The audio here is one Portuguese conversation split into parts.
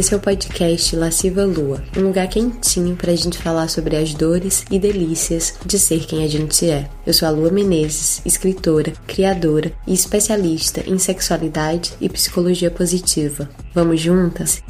Esse é o podcast Lasciva Lua, um lugar quentinho pra gente falar sobre as dores e delícias de ser quem a gente é. Eu sou a Lua Menezes, escritora, criadora e especialista em sexualidade e psicologia positiva. Vamos juntas?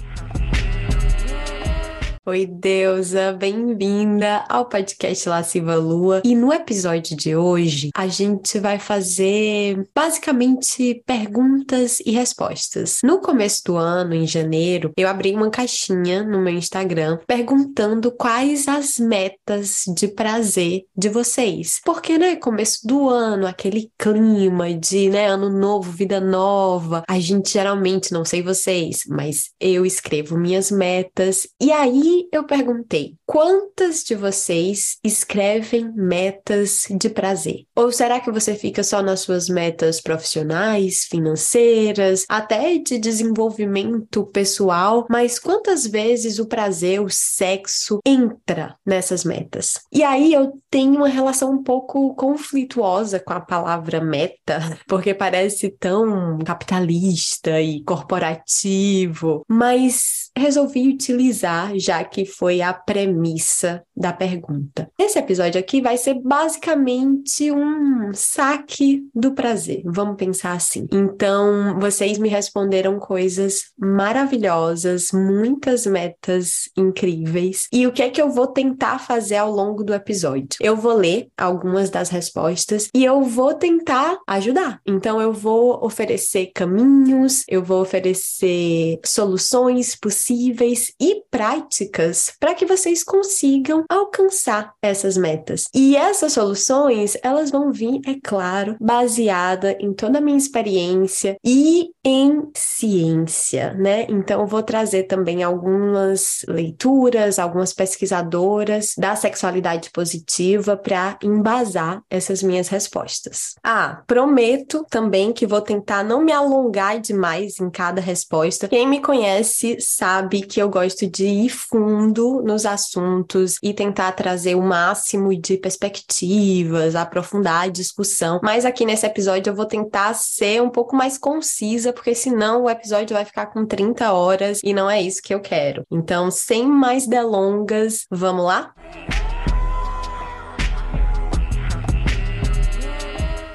Oi, deusa! Bem-vinda ao podcast Lasciva Lua. E no episódio de hoje, a gente vai fazer, basicamente, perguntas e respostas. No começo do ano, em janeiro, eu abri uma caixinha no meu Instagram perguntando quais as metas de prazer de vocês. Porque, né, começo do ano, aquele clima de, né, ano novo, vida nova. A gente geralmente, não sei vocês, mas eu escrevo minhas metas. E aí, eu perguntei, quantas de vocês escrevem metas de prazer? Ou será que você fica só nas suas metas profissionais, financeiras, até de desenvolvimento pessoal? Mas quantas vezes o prazer, o sexo, entra nessas metas? E aí eu tenho uma relação um pouco conflituosa com a palavra meta, porque parece tão capitalista e corporativo, mas resolvi utilizar, já que foi a premissa da pergunta. Esse episódio aqui vai ser basicamente um saque do prazer. Vamos pensar assim. Então, vocês me responderam coisas maravilhosas, muitas metas incríveis. E o que é que eu vou tentar fazer ao longo do episódio? Eu vou ler algumas das respostas e eu vou tentar ajudar. Então, eu vou oferecer caminhos, eu vou oferecer soluções possíveis e práticas para que vocês consigam alcançar essas metas. E essas soluções, elas vão vir, é claro, baseada em toda a minha experiência e em ciência, né? Então, eu vou trazer também algumas leituras, algumas pesquisadoras da sexualidade positiva para embasar essas minhas respostas. Ah, prometo também que vou tentar não me alongar demais em cada resposta. Quem me conhece sabe que eu gosto de ir fundo nos assuntos e tentar trazer o máximo de perspectivas, aprofundar a discussão. Mas aqui nesse episódio eu vou tentar ser um pouco mais concisa, porque senão o episódio vai ficar com 30 horas e não é isso que eu quero. Então, sem mais delongas, vamos lá?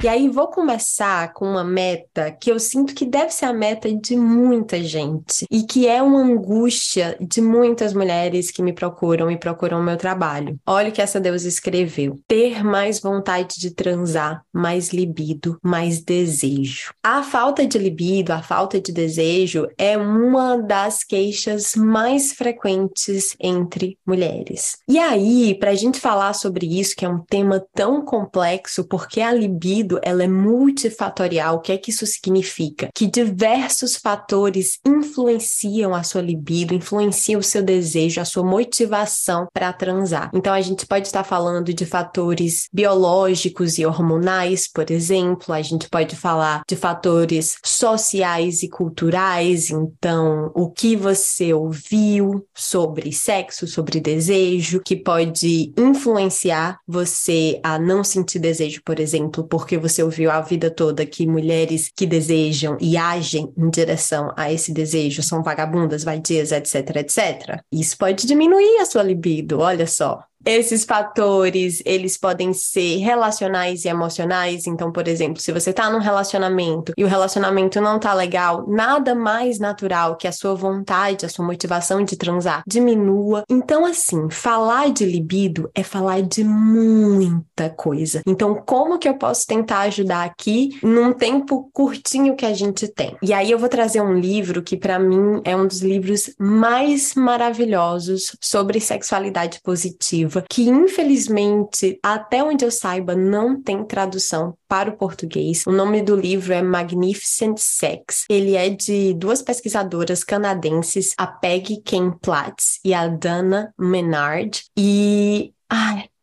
E aí vou começar com uma meta que eu sinto que deve ser a meta de muita gente e que é uma angústia de muitas mulheres que me procuram e procuram o meu trabalho. Olha o que essa deusa escreveu. Ter mais vontade de transar, mais libido, mais desejo. A falta de libido, a falta de desejo é uma das queixas mais frequentes entre mulheres. E aí, pra gente falar sobre isso, que é um tema tão complexo, porque a libido ela é multifatorial. O que é que isso significa? Que diversos fatores influenciam a sua libido, influenciam o seu desejo, a sua motivação para transar. Então, a gente pode estar falando de fatores biológicos e hormonais, por exemplo. A gente pode falar de fatores sociais e culturais. Então, o que você ouviu sobre sexo, sobre desejo, que pode influenciar você a não sentir desejo, por exemplo, porque você ouviu a vida toda que mulheres que desejam e agem em direção a esse desejo são vagabundas, vadias, etc, etc. Isso pode diminuir a sua libido, olha só. Esses fatores, eles podem ser relacionais e emocionais. Então, por exemplo, se você tá num relacionamento e o relacionamento não tá legal, nada mais natural que a sua vontade, a sua motivação de transar diminua. Então, assim, falar de libido é falar de muita coisa. Então, como que eu posso tentar ajudar aqui num tempo curtinho que a gente tem? E aí eu vou trazer um livro que, pra mim, é um dos livros mais maravilhosos sobre sexualidade positiva, que infelizmente, até onde eu saiba, não tem tradução para o português. O nome do livro é Magnificent Sex. Ele é de duas pesquisadoras canadenses, a Peggy Kleinplatz e a Dana Menard. E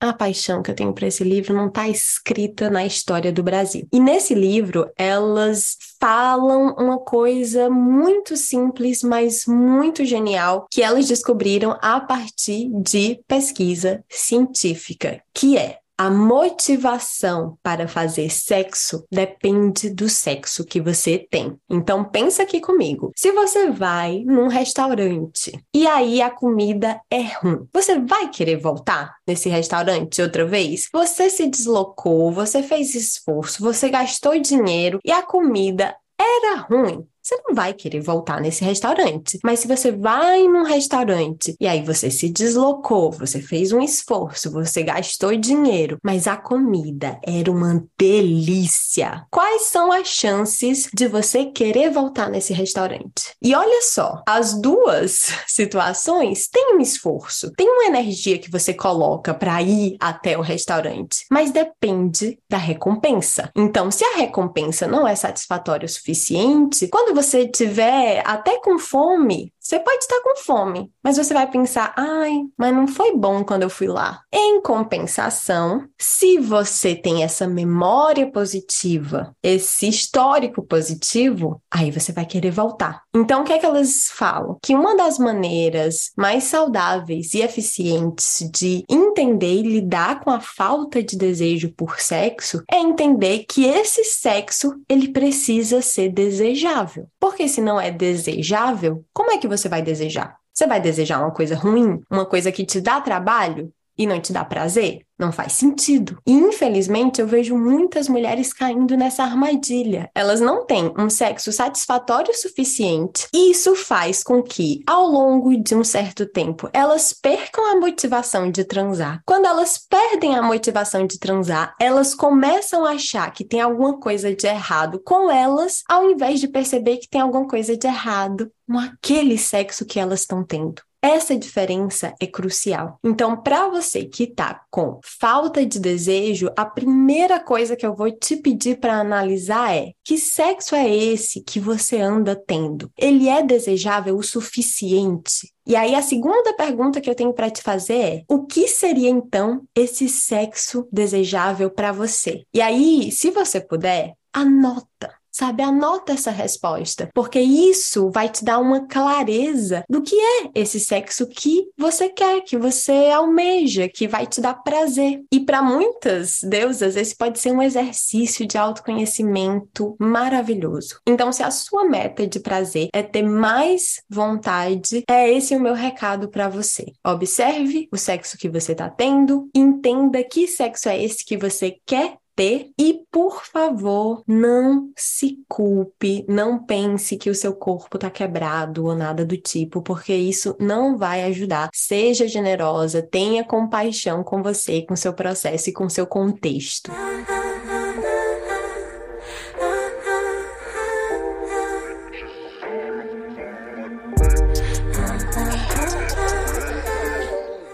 a paixão que eu tenho por esse livro não está escrita na história do Brasil. E nesse livro, elas falam uma coisa muito simples, mas muito genial, que elas descobriram a partir de pesquisa científica, que é A motivação para fazer sexo depende do sexo que você tem. Então, pensa aqui comigo. Se você vai num restaurante e aí a comida é ruim, você vai querer voltar nesse restaurante outra vez? Você se deslocou, você fez esforço, você gastou dinheiro e a comida era ruim. Você não vai querer voltar nesse restaurante. Mas se você vai num restaurante e aí você se deslocou, você fez um esforço, você gastou dinheiro, mas a comida era uma delícia. Quais são as chances de você querer voltar nesse restaurante? E olha só, as duas situações têm um esforço, tem uma energia que você coloca para ir até o restaurante, mas depende da recompensa. Então, se a recompensa não é satisfatória o suficiente, quando você tiver até com fome, você pode estar com fome, mas você vai pensar, ai, mas não foi bom quando eu fui lá. Em compensação, se você tem essa memória positiva, esse histórico positivo, aí você vai querer voltar. Então, o que é que elas falam? Que uma das maneiras mais saudáveis e eficientes de entender e lidar com a falta de desejo por sexo é entender que esse sexo, ele precisa ser desejável. Porque se não é desejável, como é que você vai desejar? Você vai desejar uma coisa ruim? Uma coisa que te dá trabalho e não te dá prazer? Não faz sentido. E, infelizmente, eu vejo muitas mulheres caindo nessa armadilha. Elas não têm um sexo satisfatório o suficiente e isso faz com que, ao longo de um certo tempo, elas percam a motivação de transar. Quando elas perdem a motivação de transar, elas começam a achar que tem alguma coisa de errado com elas, ao invés de perceber que tem alguma coisa de errado com aquele sexo que elas estão tendo. Essa diferença é crucial. Então, para você que tá com falta de desejo, a primeira coisa que eu vou te pedir para analisar é: que sexo é esse que você anda tendo? Ele é desejável o suficiente? E aí, a segunda pergunta que eu tenho para te fazer é: o que seria, então, esse sexo desejável para você? E aí, se você puder, anota. Sabe, anota essa resposta, porque isso vai te dar uma clareza do que é esse sexo que você quer, que você almeja, que vai te dar prazer. E para muitas deusas, esse pode ser um exercício de autoconhecimento maravilhoso. Então, se a sua meta de prazer é ter mais vontade, é esse o meu recado para você. Observe o sexo que você está tendo, entenda que sexo é esse que você quer ter, e, por favor, não se culpe, não pense que o seu corpo tá quebrado ou nada do tipo, porque isso não vai ajudar. Seja generosa, tenha compaixão com você, com seu processo e com seu contexto.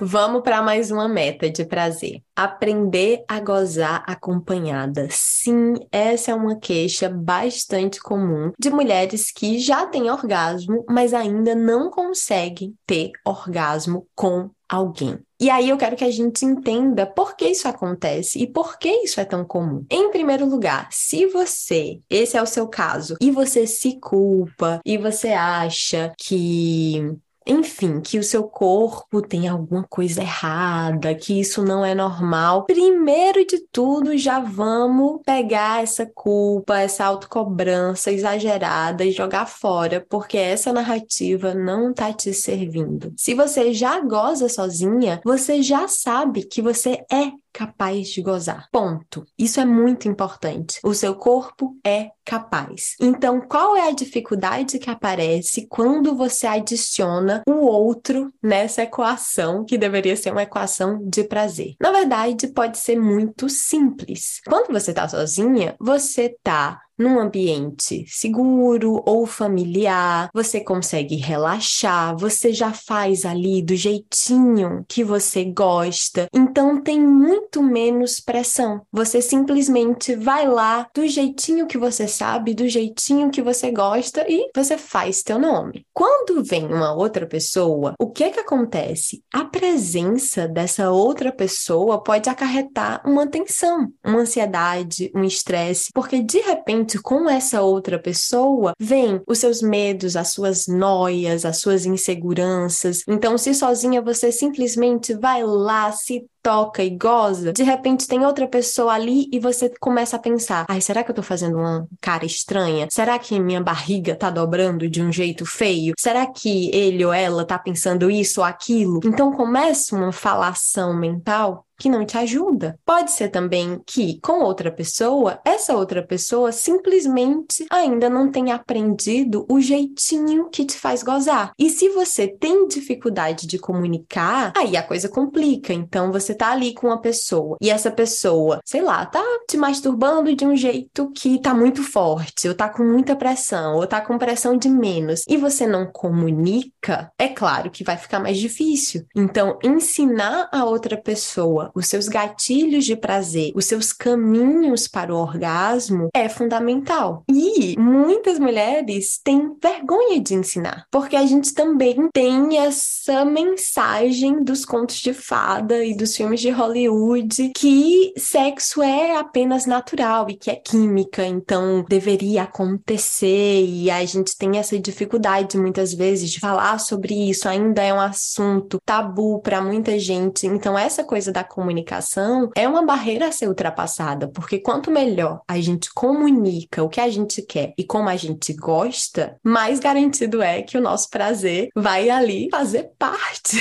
Vamos para mais uma meta de prazer. Aprender a gozar acompanhada. Sim, essa é uma queixa bastante comum de mulheres que já têm orgasmo, mas ainda não conseguem ter orgasmo com alguém. E aí eu quero que a gente entenda por que isso acontece e por que isso é tão comum. Em primeiro lugar, se você, esse é o seu caso, e você se culpa, e você acha que... enfim, que o seu corpo tem alguma coisa errada, que isso não é normal. Primeiro de tudo, já vamos pegar essa culpa, essa autocobrança exagerada e jogar fora, porque essa narrativa não tá te servindo. Se você já goza sozinha, você já sabe que você é capaz de gozar. Ponto. Isso é muito importante. O seu corpo é capaz. Então, qual é a dificuldade que aparece quando você adiciona o outro nessa equação, que deveria ser uma equação de prazer? Na verdade, pode ser muito simples. Quando você tá sozinha, você tá num ambiente seguro ou familiar, você consegue relaxar, você já faz ali do jeitinho que você gosta, então tem muito menos pressão. Você simplesmente vai lá do jeitinho que você sabe, do jeitinho que você gosta e você faz teu nome. Quando vem uma outra pessoa, o que é que acontece? A presença dessa outra pessoa pode acarretar uma tensão, uma ansiedade, um estresse, porque de repente com essa outra pessoa vem os seus medos, as suas noias, as suas inseguranças. Então, se sozinha você simplesmente vai lá, se toca e goza, de repente tem outra pessoa ali e você começa a pensar, ai, será que eu tô fazendo uma cara estranha? Será que minha barriga tá dobrando de um jeito feio? Será que ele ou ela tá pensando isso ou aquilo? Então começa uma falação mental que não te ajuda. Pode ser também que, com outra pessoa, essa outra pessoa simplesmente ainda não tenha aprendido o jeitinho que te faz gozar. E se você tem dificuldade de comunicar, aí a coisa complica. Então, você tá ali com uma pessoa e essa pessoa, sei lá, tá te masturbando de um jeito que tá muito forte, ou tá com muita pressão, ou tá com pressão de menos, e você não comunica, é claro que vai ficar mais difícil. Então, ensinar a outra pessoa os seus gatilhos de prazer, os seus caminhos para o orgasmo é fundamental. E muitas mulheres têm vergonha de ensinar, porque a gente também tem essa mensagem dos contos de fada e dos filmes de Hollywood que sexo é apenas natural e que é química, então deveria acontecer, e a gente tem essa dificuldade muitas vezes de falar sobre isso, ainda é um assunto tabu para muita gente. Então essa coisa da comunicação é uma barreira a ser ultrapassada, porque quanto melhor a gente comunica o que a gente quer e como a gente gosta, mais garantido é que o nosso prazer vai ali fazer parte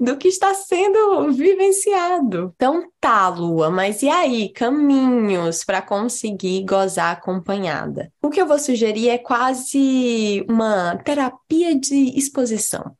do que está sendo vivenciado. Então tá, Lua, mas e aí? Caminhos para conseguir gozar acompanhada. O que eu vou sugerir é quase uma terapia de exposição.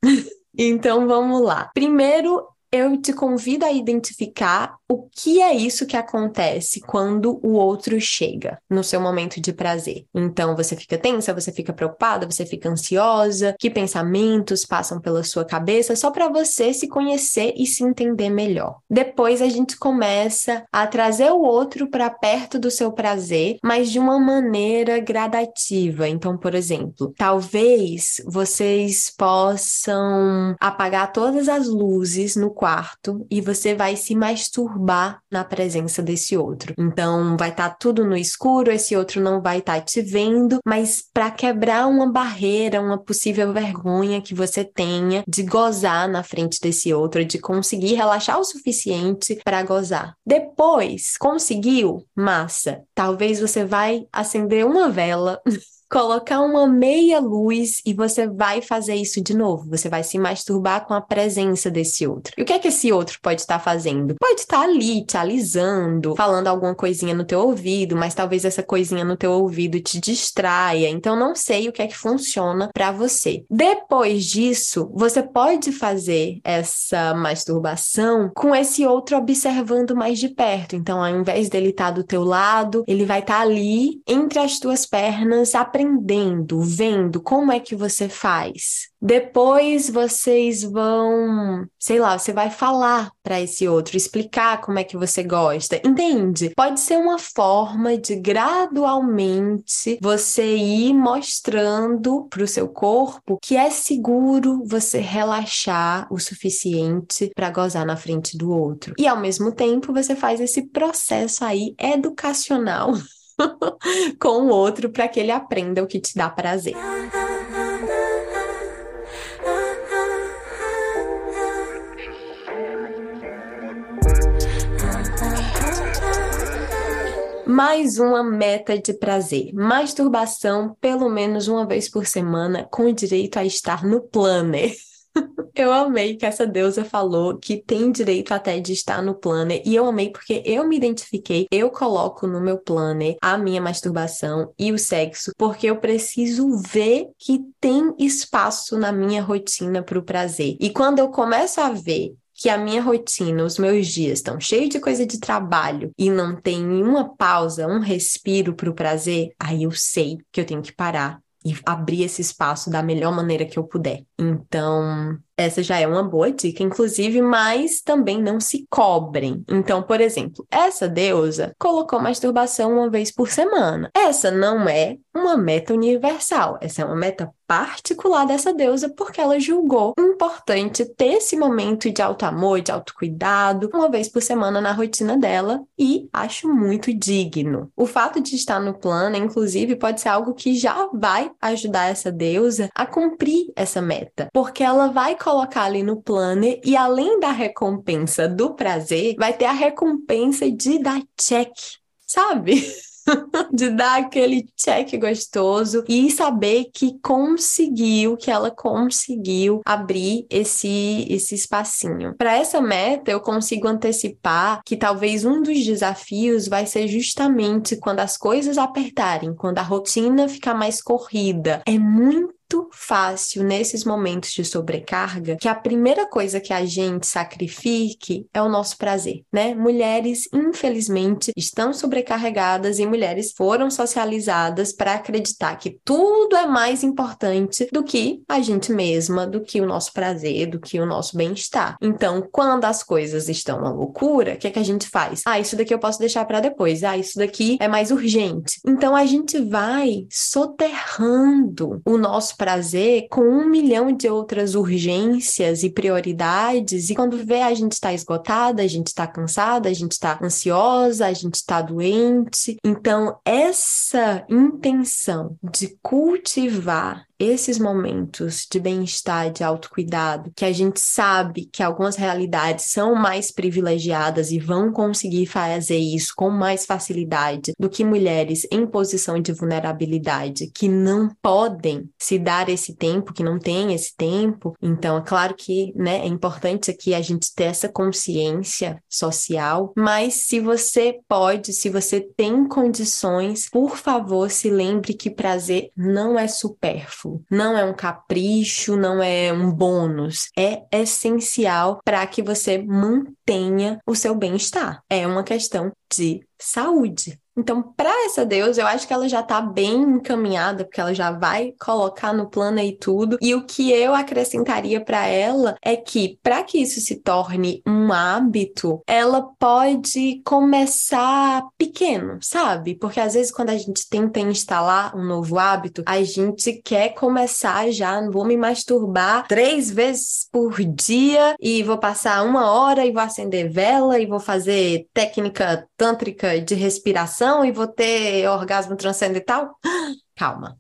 Então vamos lá. Primeiro, eu te convido a identificar o que é isso que acontece quando o outro chega no seu momento de prazer. Então, você fica tensa, você fica preocupada, você fica ansiosa, que pensamentos passam pela sua cabeça, só para você se conhecer e se entender melhor. Depois, a gente começa a trazer o outro para perto do seu prazer, mas de uma maneira gradativa. Então, por exemplo, talvez vocês possam apagar todas as luzes no quarto e você vai se masturbar na presença desse outro. Então, vai estar tudo no escuro, esse outro não vai estar te vendo, mas para quebrar uma barreira, uma possível vergonha que você tenha de gozar na frente desse outro, de conseguir relaxar o suficiente para gozar. Depois, conseguiu? Massa! Talvez você vai acender uma vela, colocar uma meia luz e você vai fazer isso de novo. Você vai se masturbar com a presença desse outro. E o que é que esse outro pode estar fazendo? Pode estar ali, te alisando, falando alguma coisinha no teu ouvido, mas talvez essa coisinha no teu ouvido te distraia. Então, não sei o que é que funciona pra você. Depois disso, você pode fazer essa masturbação com esse outro observando mais de perto. Então, ao invés dele estar do teu lado, ele vai estar ali, entre as tuas pernas, aprendendo, vendo como é que você faz. Depois vocês vão, sei lá, você vai falar para esse outro, explicar como é que você gosta, entende? Pode ser uma forma de gradualmente você ir mostrando pro seu corpo que é seguro você relaxar o suficiente para gozar na frente do outro. E ao mesmo tempo você faz esse processo aí educacional com o outro para que ele aprenda o que te dá prazer. Mais uma meta de prazer. Masturbação pelo menos uma vez por semana com direito a estar no planner. Eu amei que essa deusa falou que tem direito até de estar no planner, e eu amei porque eu me identifiquei, eu coloco no meu planner a minha masturbação e o sexo, porque eu preciso ver que tem espaço na minha rotina para o prazer. E quando eu começo a ver que a minha rotina, os meus dias estão cheios de coisa de trabalho e não tem nenhuma pausa, um respiro para o prazer, aí eu sei que eu tenho que parar e abrir esse espaço da melhor maneira que eu puder. Então, essa já é uma boa dica, inclusive, mas também não se cobrem. Então, por exemplo, essa deusa colocou masturbação uma vez por semana. Essa não é uma meta universal, essa é uma meta particular dessa deusa, porque ela julgou importante ter esse momento de alto amor, de autocuidado, uma vez por semana na rotina dela, e acho muito digno. O fato de estar no plano, inclusive, pode ser algo que já vai ajudar essa deusa a cumprir essa meta, porque ela vai colocar ali no planner e além da recompensa do prazer, vai ter a recompensa de dar check, sabe? De dar aquele check gostoso e saber que conseguiu, que ela conseguiu abrir esse espacinho. Para essa meta, eu consigo antecipar que talvez um dos desafios vai ser justamente quando as coisas apertarem, quando a rotina ficar mais corrida. É muito fácil nesses momentos de sobrecarga que a primeira coisa que a gente sacrifique é o nosso prazer, né? Mulheres, infelizmente, estão sobrecarregadas e mulheres foram socializadas para acreditar que tudo é mais importante do que a gente mesma, do que o nosso prazer, do que o nosso bem-estar. Então, quando as coisas estão uma loucura, o que é que a gente faz? Ah, isso daqui eu posso deixar para depois. Ah, isso daqui é mais urgente. Então, a gente vai soterrando o nosso prazer com 1 milhão de outras urgências e prioridades, e quando vê, a gente está esgotada, a gente está cansada, a gente está ansiosa, a gente está doente. Então, essa intenção de cultivar esses momentos de bem-estar, de autocuidado, que a gente sabe que algumas realidades são mais privilegiadas e vão conseguir fazer isso com mais facilidade do que mulheres em posição de vulnerabilidade, que não podem se dar esse tempo, que não têm esse tempo. Então, é claro que, né, é importante aqui a gente ter essa consciência social, mas se você pode, se você tem condições, por favor, se lembre que prazer não é supérfluo. Não é um capricho, não é um bônus. É essencial para que você mantenha o seu bem-estar. É uma questão de saúde. Então, para essa deusa, eu acho que ela já tá bem encaminhada, porque ela já vai colocar no plano e tudo. E o que eu acrescentaria para ela é que, para que isso se torne um hábito, ela pode começar pequeno, sabe? Porque às vezes quando a gente tenta instalar um novo hábito, a gente quer começar já, vou me masturbar 3 vezes por dia e vou passar 1 hora e vou acender vela e vou fazer técnica tântrica de respiração e vou ter orgasmo transcendental? Calma.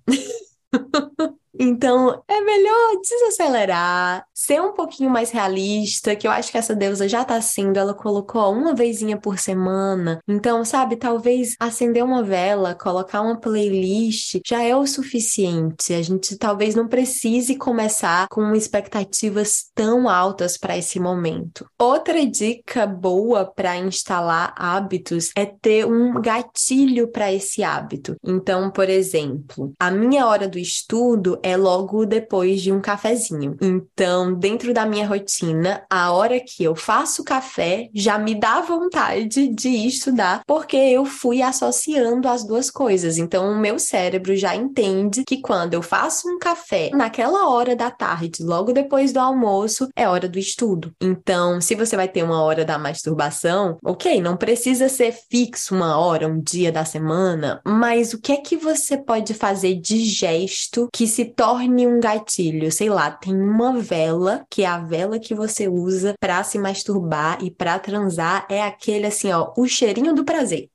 Então, é melhor desacelerar, ser um pouquinho mais realista, que eu acho que essa deusa já tá sendo, ela colocou uma vezinha por semana. Então, sabe, talvez acender uma vela, colocar uma playlist, já é o suficiente. A gente talvez não precise começar com expectativas tão altas para esse momento. Outra dica boa para instalar hábitos é ter um gatilho para esse hábito. Então, por exemplo, a minha hora do estudo é logo depois de um cafezinho. Então, dentro da minha rotina, a hora que eu faço café já me dá vontade de estudar, porque eu fui associando as duas coisas. Então, o meu cérebro já entende que quando eu faço um café naquela hora da tarde, logo depois do almoço, é hora do estudo. Então, se você vai ter uma hora da masturbação, ok, não precisa ser fixo uma hora, um dia da semana, mas o que é que você pode fazer de gesto que se torne um gatilho? Sei lá, tem uma vela, que é a vela que você usa pra se masturbar e pra transar, é aquele assim, ó, o cheirinho do prazer.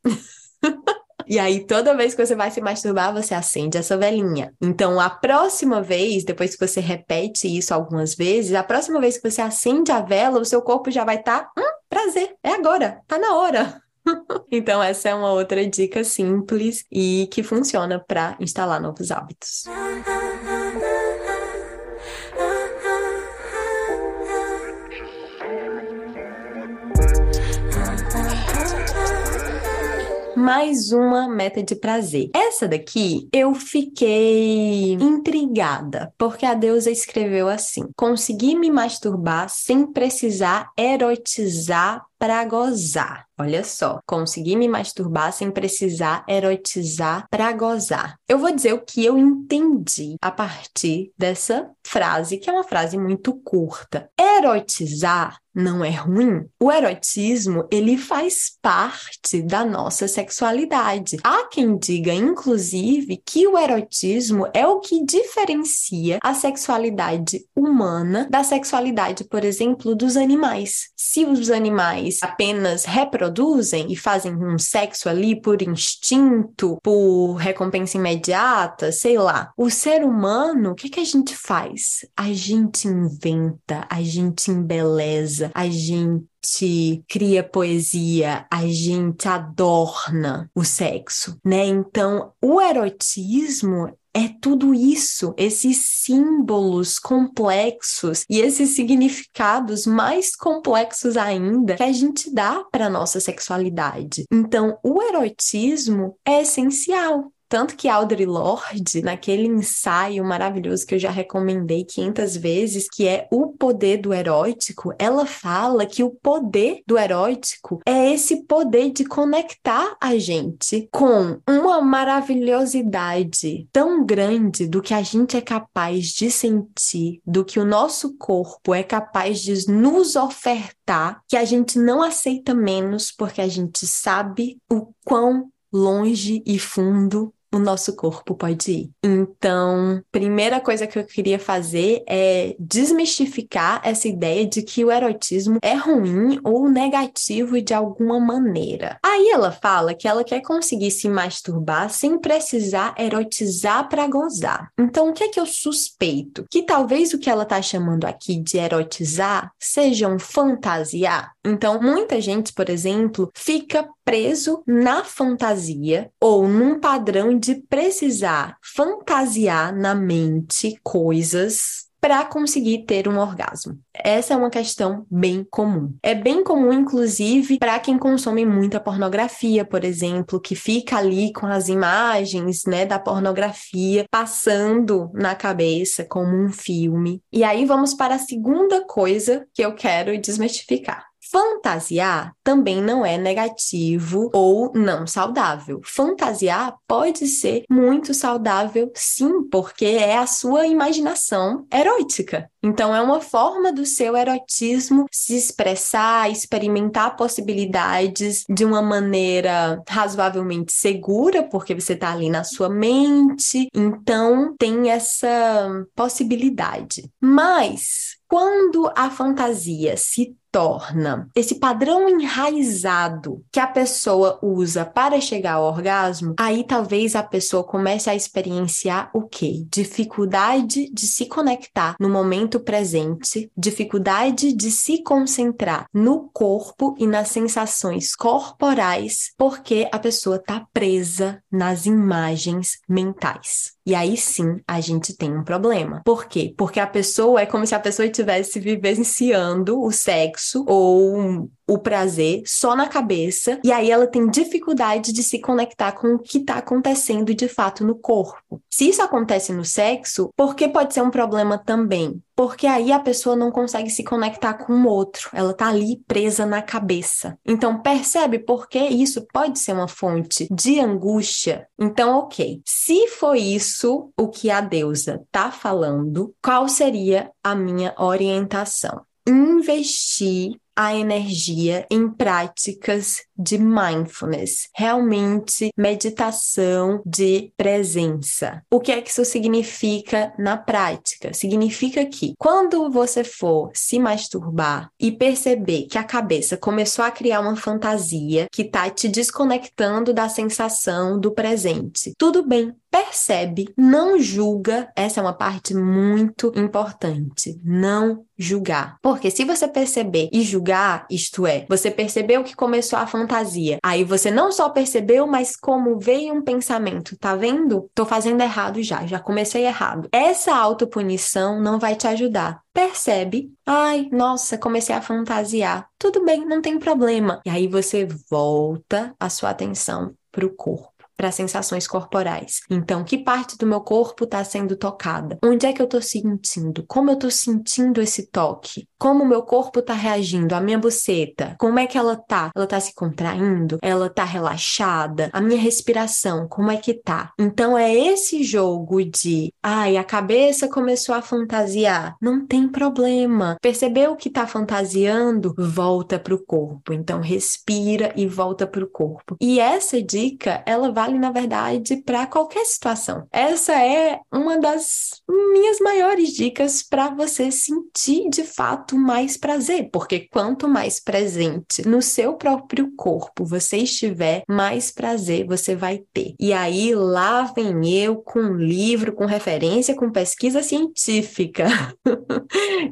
E aí, toda vez que você vai se masturbar, você acende essa velinha. Então, a próxima vez, depois que você repete isso algumas vezes, a próxima vez que você acende a vela, o seu corpo já vai estar, prazer, é agora, tá na hora. Então, essa é uma outra dica simples e que funciona pra instalar novos hábitos. Mais uma meta de prazer. Essa daqui eu fiquei intrigada, porque a deusa escreveu assim: consegui me masturbar sem precisar erotizar pra gozar. Olha só, consegui me masturbar sem precisar erotizar pra gozar. Eu vou dizer o que eu entendi a partir dessa frase, que é uma frase muito curta. Erotizar não é ruim. O erotismo, ele faz parte da nossa sexualidade. Há quem diga, inclusive, que o erotismo é o que diferencia a sexualidade humana da sexualidade, por exemplo, dos animais. Se os animais mulheres apenas reproduzem e fazem um sexo ali por instinto, por recompensa imediata, sei lá. O ser humano, o que que a gente faz? A gente inventa, a gente embeleza, a gente cria poesia, a gente adorna o sexo, né? Então, o erotismo é tudo isso, esses símbolos complexos e esses significados mais complexos ainda que a gente dá para a nossa sexualidade. Então, o erotismo é essencial. Tanto que Audre Lorde, naquele ensaio maravilhoso que eu já recomendei 500 vezes, que é O Poder do Erótico, ela fala que o poder do erótico é esse poder de conectar a gente com uma maravilhosidade tão grande do que a gente é capaz de sentir, do que o nosso corpo é capaz de nos ofertar, que a gente não aceita menos porque a gente sabe o quão longe e fundo o nosso corpo pode ir. Então, primeira coisa que eu queria fazer é desmistificar essa ideia de que o erotismo é ruim ou negativo de alguma maneira. Aí ela fala que ela quer conseguir se masturbar sem precisar erotizar para gozar. Então, o que é que eu suspeito? Que talvez o que ela tá chamando aqui de erotizar seja um fantasiar. Então, muita gente, por exemplo, fica preso na fantasia ou num padrão de precisar fantasiar na mente coisas para conseguir ter um orgasmo. Essa é uma questão bem comum. É bem comum, inclusive, para quem consome muita pornografia, por exemplo, que fica ali com as imagens, né, da pornografia passando na cabeça como um filme. E aí vamos para a segunda coisa que eu quero desmistificar. Fantasiar também não é negativo ou não saudável. Fantasiar pode ser muito saudável, sim, porque é a sua imaginação erótica. Então, é uma forma do seu erotismo se expressar, experimentar possibilidades de uma maneira razoavelmente segura, porque você está ali na sua mente. Então, tem essa possibilidade. Mas, quando a fantasia se torna esse padrão enraizado que a pessoa usa para chegar ao orgasmo, aí talvez a pessoa comece a experienciar o quê? Dificuldade de se conectar no momento presente, dificuldade de se concentrar no corpo e nas sensações corporais, porque a pessoa está presa nas imagens mentais. E aí sim a gente tem um problema. Por quê? Porque a pessoa é como se a pessoa estivesse vivenciando o sexo ou o prazer só na cabeça, e aí ela tem dificuldade de se conectar com o que está acontecendo de fato no corpo. Se isso acontece no sexo, por que pode ser um problema também? Porque aí a pessoa não consegue se conectar com o outro, ela está ali presa na cabeça. Então, percebe por que isso pode ser uma fonte de angústia? Então, ok, se foi isso o que a deusa está falando, qual seria a minha orientação? Investir a energia em práticas de mindfulness, realmente meditação de presença. O que é que isso significa na prática? Significa que quando você for se masturbar e perceber que a cabeça começou a criar uma fantasia que está te desconectando da sensação do presente, tudo bem, percebe, não julga. Essa é uma parte muito importante, não julgar. Porque se você perceber e julgar, isto é, você percebeu que começou a fantasia, aí você não só percebeu, mas como veio um pensamento, tá vendo? Tô fazendo errado já comecei errado. Essa autopunição não vai te ajudar. Percebe, ai, nossa, comecei a fantasiar. Tudo bem, não tem problema. E aí você volta a sua atenção pro corpo, para sensações corporais. Então, que parte do meu corpo está sendo tocada? Onde é que eu estou sentindo? Como eu estou sentindo esse toque? Como o meu corpo está reagindo? A minha buceta, como é que ela está? Ela está se contraindo? Ela está relaxada? A minha respiração, como é que está? Então, é esse jogo de, ai, a cabeça começou a fantasiar. Não tem problema. Percebeu que está fantasiando? Volta para o corpo. Então, respira e volta para o corpo. E essa dica, ela vale vale, na verdade, para qualquer situação. Essa é uma das minhas maiores dicas para você sentir, de fato, mais prazer. Porque quanto mais presente no seu próprio corpo você estiver, mais prazer você vai ter. E aí, lá vem eu com livro, com referência, com pesquisa científica.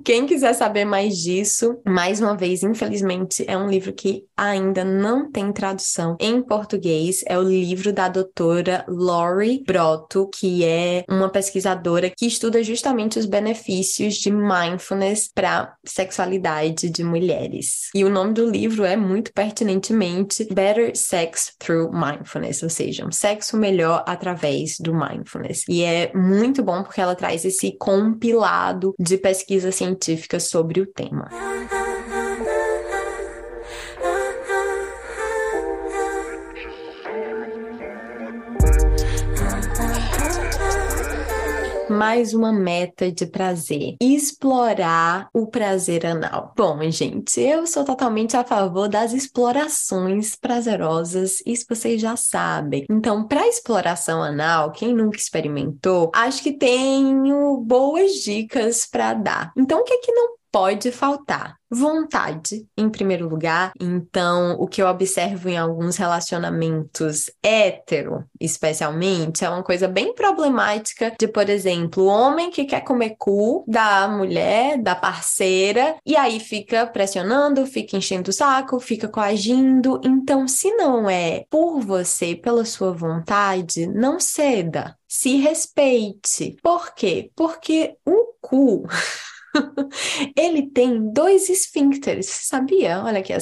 Quem quiser saber mais disso, mais uma vez, infelizmente, é um livro que ainda não tem tradução em português. É o livro da doutora Lori Broto, que é uma pesquisadora que estuda justamente os benefícios de mindfulness para sexualidade de mulheres. E o nome do livro é, muito pertinentemente, Better Sex Through Mindfulness, ou seja, um sexo melhor através do mindfulness. E é muito bom porque ela traz esse compilado de pesquisa científica sobre o tema. Mais uma meta de prazer: explorar o prazer anal. Bom, gente, eu sou totalmente a favor das explorações prazerosas, isso vocês já sabem. Então, para exploração anal, quem nunca experimentou, acho que tenho boas dicas para dar. Então, o que é que não pode faltar? Vontade, em primeiro lugar. Então, o que eu observo em alguns relacionamentos hétero, especialmente, é uma coisa bem problemática de, por exemplo, o homem que quer comer cu da mulher, da parceira, e aí fica pressionando, fica enchendo o saco, fica coagindo. Então, se não é por você, pela sua vontade, não ceda, se respeite. Por quê? Porque o cu... ele tem 2 esfíncteres, sabia? Olha aqui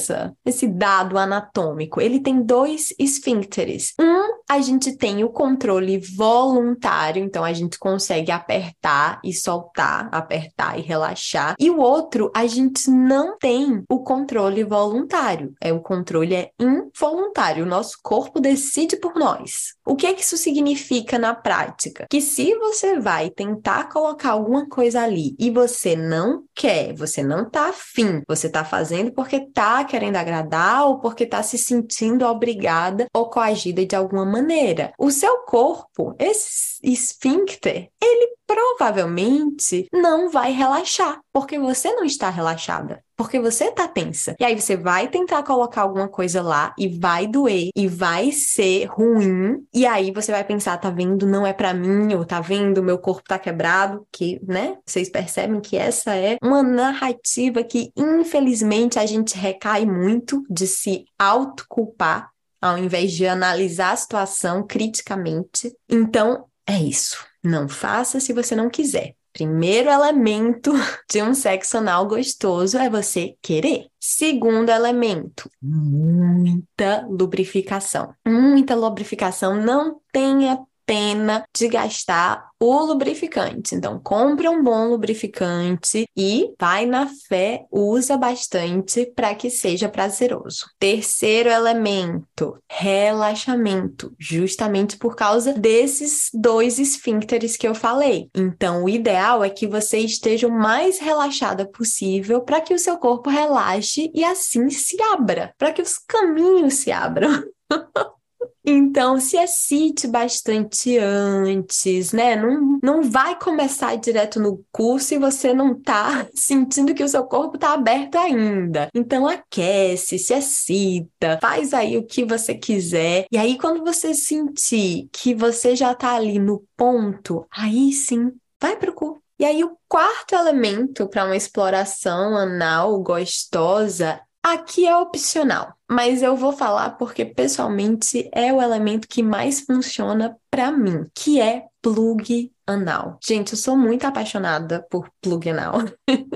esse dado anatômico. Ele tem 2 esfíncteres. A gente tem o controle voluntário, então a gente consegue apertar e soltar, apertar e relaxar. E o outro, a gente não tem o controle voluntário. O controle é involuntário, o nosso corpo decide por nós. O que é que isso significa na prática? Que se você vai tentar colocar alguma coisa ali e você não quer, você não tá afim, você tá fazendo porque tá querendo agradar ou porque tá se sentindo obrigada ou coagida de alguma maneira. O seu corpo, esse esfíncter, ele provavelmente não vai relaxar, porque você não está relaxada, porque você tá tensa. E aí você vai tentar colocar alguma coisa lá e vai doer, e vai ser ruim, e aí você vai pensar, tá vendo, não é pra mim, ou tá vendo, meu corpo tá quebrado, que, né, vocês percebem que essa é uma narrativa que, infelizmente, a gente recai muito de se autoculpar, ao invés de analisar a situação criticamente. Então, é isso. Não faça se você não quiser. Primeiro elemento de um sexo anal gostoso é você querer. Segundo elemento, muita lubrificação. Muita lubrificação. Não tenha pena de gastar o lubrificante. Então, compra um bom lubrificante e vai na fé, usa bastante para que seja prazeroso. Terceiro elemento, relaxamento, justamente por causa desses 2 esfíncteres que eu falei. Então, o ideal é que você esteja o mais relaxada possível para que o seu corpo relaxe e assim se abra, para que os caminhos se abram. Então, se excite bastante antes, né? Não vai começar direto no cu se você não tá sentindo que o seu corpo tá aberto ainda. Então, aquece, se excita, faz aí o que você quiser. E aí, quando você sentir que você já tá ali no ponto, aí sim, vai pro cu. E aí, o quarto elemento para uma exploração anal gostosa aqui é opcional, mas eu vou falar porque, pessoalmente, é o elemento que mais funciona pra mim, que é plug anal. Gente, eu sou muito apaixonada por plug anal.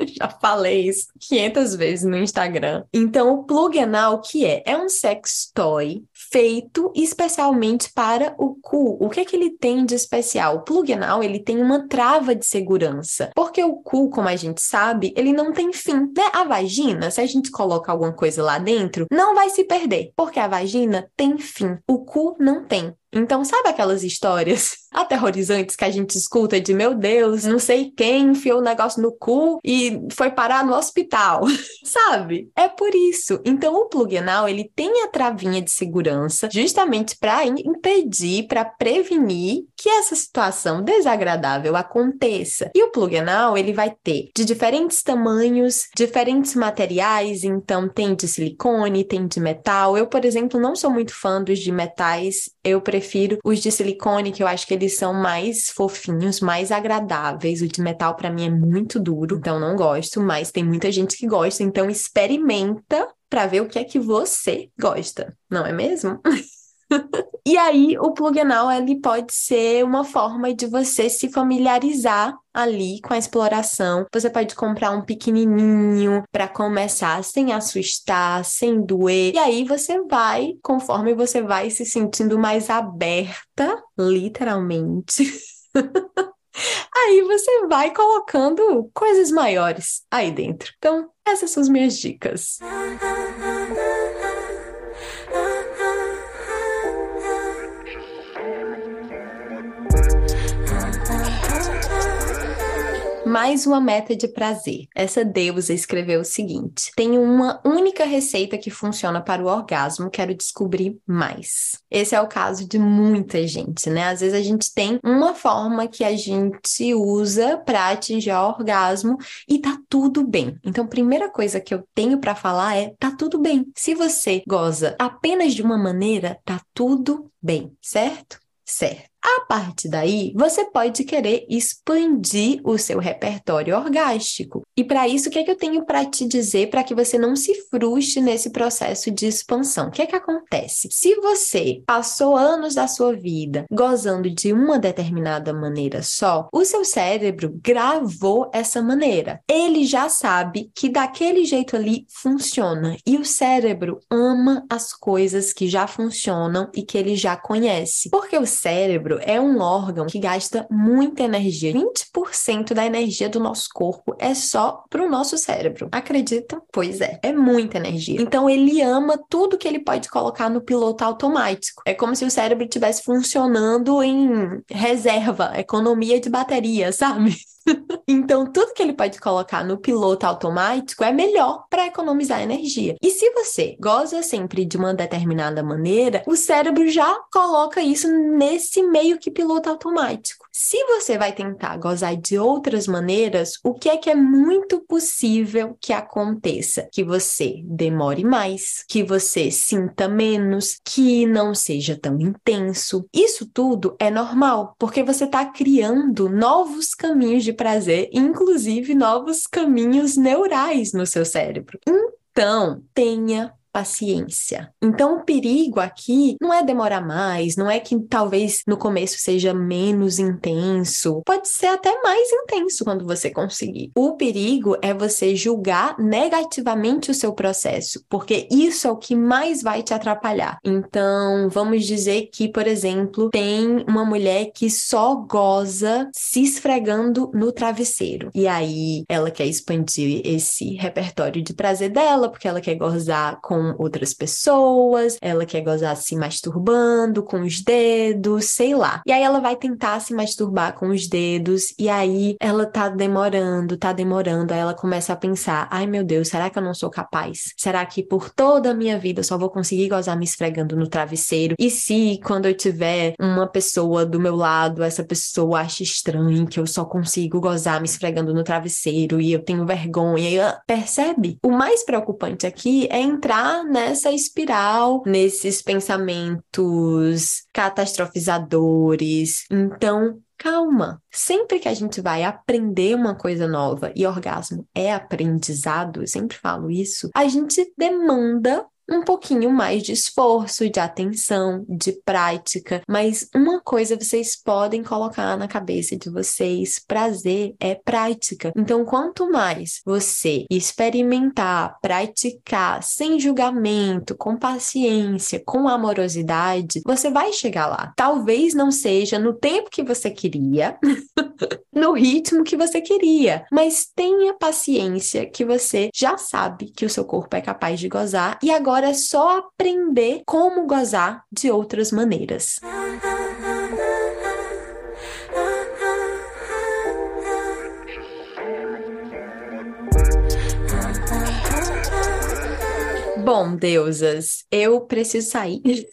Já falei isso 500 vezes no Instagram. Então, o plug anal, o que é? É um sex toy feito especialmente para o cu. O que é que ele tem de especial? O plug anal, ele tem uma trava de segurança, porque o cu, como a gente sabe, ele não tem fim, né? A vagina, se a gente coloca alguma coisa lá dentro, não vai se perder, porque a vagina tem fim, o cu não tem. Então, sabe aquelas histórias aterrorizantes que a gente escuta de, meu Deus, não sei quem enfiou o negócio no cu e foi parar no hospital, sabe? É por isso. Então, o plug anal, ele tem a travinha de segurança justamente para impedir, para prevenir que essa situação desagradável aconteça. E o plug anal, ele vai ter de diferentes tamanhos, diferentes materiais, então tem de silicone, tem de metal. Eu, por exemplo, não sou muito fã dos de metais, eu prefiro os de silicone, que eu acho que eles são mais fofinhos, mais agradáveis. O de metal, pra mim, é muito duro, então não gosto, mas tem muita gente que gosta, então experimenta pra ver o que é que você gosta, não é mesmo? E aí, o plug anal, ele pode ser uma forma de você se familiarizar ali com a exploração. Você pode comprar um pequenininho para começar, sem assustar, sem doer. E aí você vai, conforme você vai se sentindo mais aberta, literalmente. Aí você vai colocando coisas maiores aí dentro. Então, essas são as minhas dicas. Mais uma meta de prazer. Essa deusa escreveu o seguinte: tenho uma única receita que funciona para o orgasmo, quero descobrir mais. Esse é o caso de muita gente, né? Às vezes a gente tem uma forma que a gente usa para atingir o orgasmo e tá tudo bem. Então, a primeira coisa que eu tenho para falar é: tá tudo bem. Se você goza apenas de uma maneira, tá tudo bem, certo? Certo. A partir daí, você pode querer expandir o seu repertório orgástico. E para isso, o que é que eu tenho para te dizer para que você não se frustre nesse processo de expansão? O que é que acontece? Se você passou anos da sua vida gozando de uma determinada maneira só, o seu cérebro gravou essa maneira. Ele já sabe que daquele jeito ali funciona. E o cérebro ama as coisas que já funcionam e que ele já conhece. Porque o cérebro é um órgão que gasta muita energia. 20% da energia do nosso corpo é só pro nosso cérebro. Acreditam? Pois é. É muita energia. Então, ele ama tudo que ele pode colocar no piloto automático. É como se o cérebro estivesse funcionando em reserva, economia de bateria, sabe? Então, tudo que ele pode colocar no piloto automático é melhor para economizar energia. E se você goza sempre de uma determinada maneira, o cérebro já coloca isso nesse meio que piloto automático. Se você vai tentar gozar de outras maneiras, o que é muito possível que aconteça? Que você demore mais, que você sinta menos, que não seja tão intenso. Isso tudo é normal, porque você está criando novos caminhos de prazer, inclusive novos caminhos neurais no seu cérebro. Então, tenha paciência. Então, o perigo aqui não é demorar mais, não é que talvez no começo seja menos intenso, pode ser até mais intenso quando você conseguir. O perigo é você julgar negativamente o seu processo, porque isso é o que mais vai te atrapalhar. Então, vamos dizer que, por exemplo, tem uma mulher que só goza se esfregando no travesseiro, e aí ela quer expandir esse repertório de prazer dela, porque ela quer gozar com outras pessoas, ela quer gozar se masturbando com os dedos, sei lá. E aí ela vai tentar se masturbar com os dedos, e aí ela tá demorando, aí ela começa a pensar: ai meu Deus, será que eu não sou capaz? Será que por toda a minha vida eu só vou conseguir gozar me esfregando no travesseiro? E se quando eu tiver uma pessoa do meu lado, essa pessoa acha estranho que eu só consigo gozar me esfregando no travesseiro e eu tenho vergonha? Percebe? O mais preocupante aqui é entrar nessa espiral, nesses pensamentos catastrofizadores. Então, calma. Sempre que a gente vai aprender uma coisa nova, e orgasmo é aprendizado, eu sempre falo isso, a gente demanda um pouquinho mais de esforço, de atenção, de prática. Mas uma coisa vocês podem colocar na cabeça de vocês: prazer é prática. Então, quanto mais você experimentar, praticar, sem julgamento, com paciência, com amorosidade, você vai chegar lá. Talvez não seja no tempo que você queria, no ritmo que você queria, mas tenha paciência, que você já sabe que o seu corpo é capaz de gozar, e agora agora é só aprender como gozar de outras maneiras. Bom, deusas, eu preciso sair,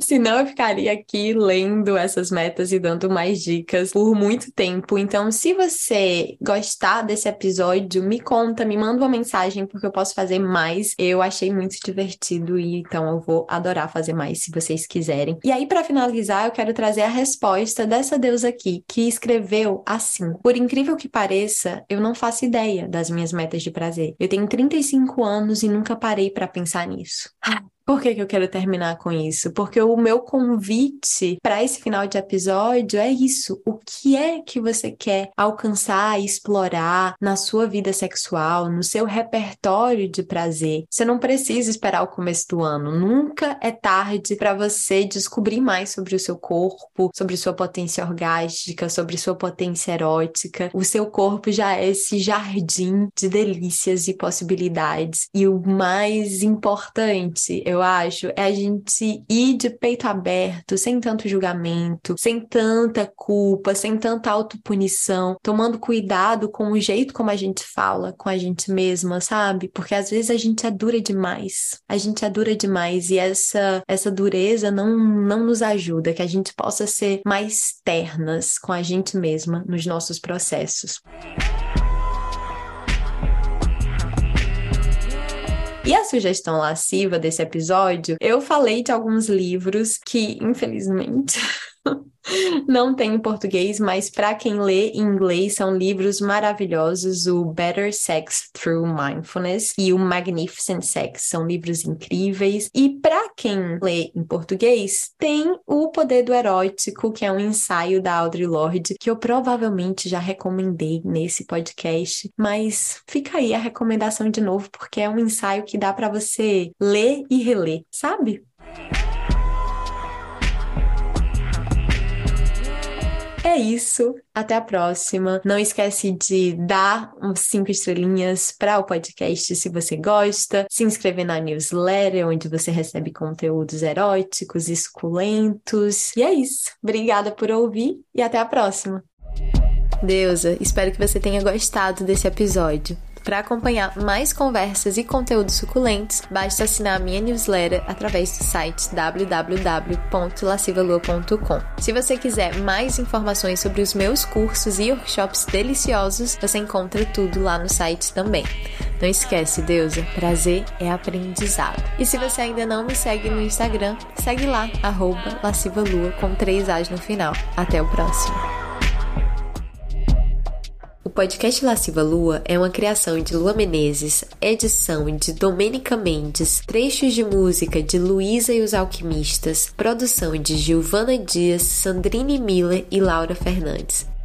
senão eu ficaria aqui lendo essas metas e dando mais dicas por muito tempo. Então, se você gostar desse episódio, me conta, me manda uma mensagem, porque eu posso fazer mais. Eu achei muito divertido e então eu vou adorar fazer mais, se vocês quiserem. E aí, pra finalizar, eu quero trazer a resposta dessa deusa aqui, que escreveu assim: por incrível que pareça, eu não faço ideia das minhas metas de prazer. Eu tenho 35 anos e nunca parei pra pensar nisso. Por que eu quero terminar com isso? Porque o meu convite para esse final de episódio é isso. O que é que você quer alcançar e explorar na sua vida sexual, no seu repertório de prazer? Você não precisa esperar o começo do ano. Nunca é tarde para você descobrir mais sobre o seu corpo, sobre sua potência orgástica, sobre sua potência erótica. O seu corpo já é esse jardim de delícias e possibilidades. E o mais importante, eu acho, é a gente ir de peito aberto, sem tanto julgamento, sem tanta culpa, sem tanta autopunição, tomando cuidado com o jeito como a gente fala com a gente mesma, sabe? Porque às vezes a gente é dura demais. A gente é dura demais e essa dureza não nos ajuda, que a gente possa ser mais ternas com a gente mesma nos nossos processos. E a sugestão lasciva desse episódio, eu falei de alguns livros que, infelizmente, não tem em português, mas para quem lê em inglês são livros maravilhosos. O Better Sex Through Mindfulness e o Magnificent Sex são livros incríveis. E para quem lê em português tem o Poder do Erótico, que é um ensaio da Audre Lorde, que eu provavelmente já recomendei nesse podcast, mas fica aí a recomendação de novo, porque é um ensaio que dá para você ler e reler, sabe? É isso, até a próxima. Não esquece de dar uns 5 estrelinhas para o podcast se você gosta, se inscrever na newsletter, onde você recebe conteúdos eróticos e suculentos. E é isso. Obrigada por ouvir e até a próxima. Deusa, espero que você tenha gostado desse episódio. Para acompanhar mais conversas e conteúdos suculentos, basta assinar a minha newsletter através do site www.lascivalua.com. Se você quiser mais informações sobre os meus cursos e workshops deliciosos, você encontra tudo lá no site também. Não esquece, deusa, prazer é aprendizado. E se você ainda não me segue no Instagram, segue lá, @lascivalua com 3 A's no final. Até o próximo. O podcast Lasciva Lua é uma criação de Lua Menezes, edição de Domênica Mendes, trechos de música de Luísa e os Alquimistas, produção de Giovana Dias, Sandrine Miller e Laura Fernandes.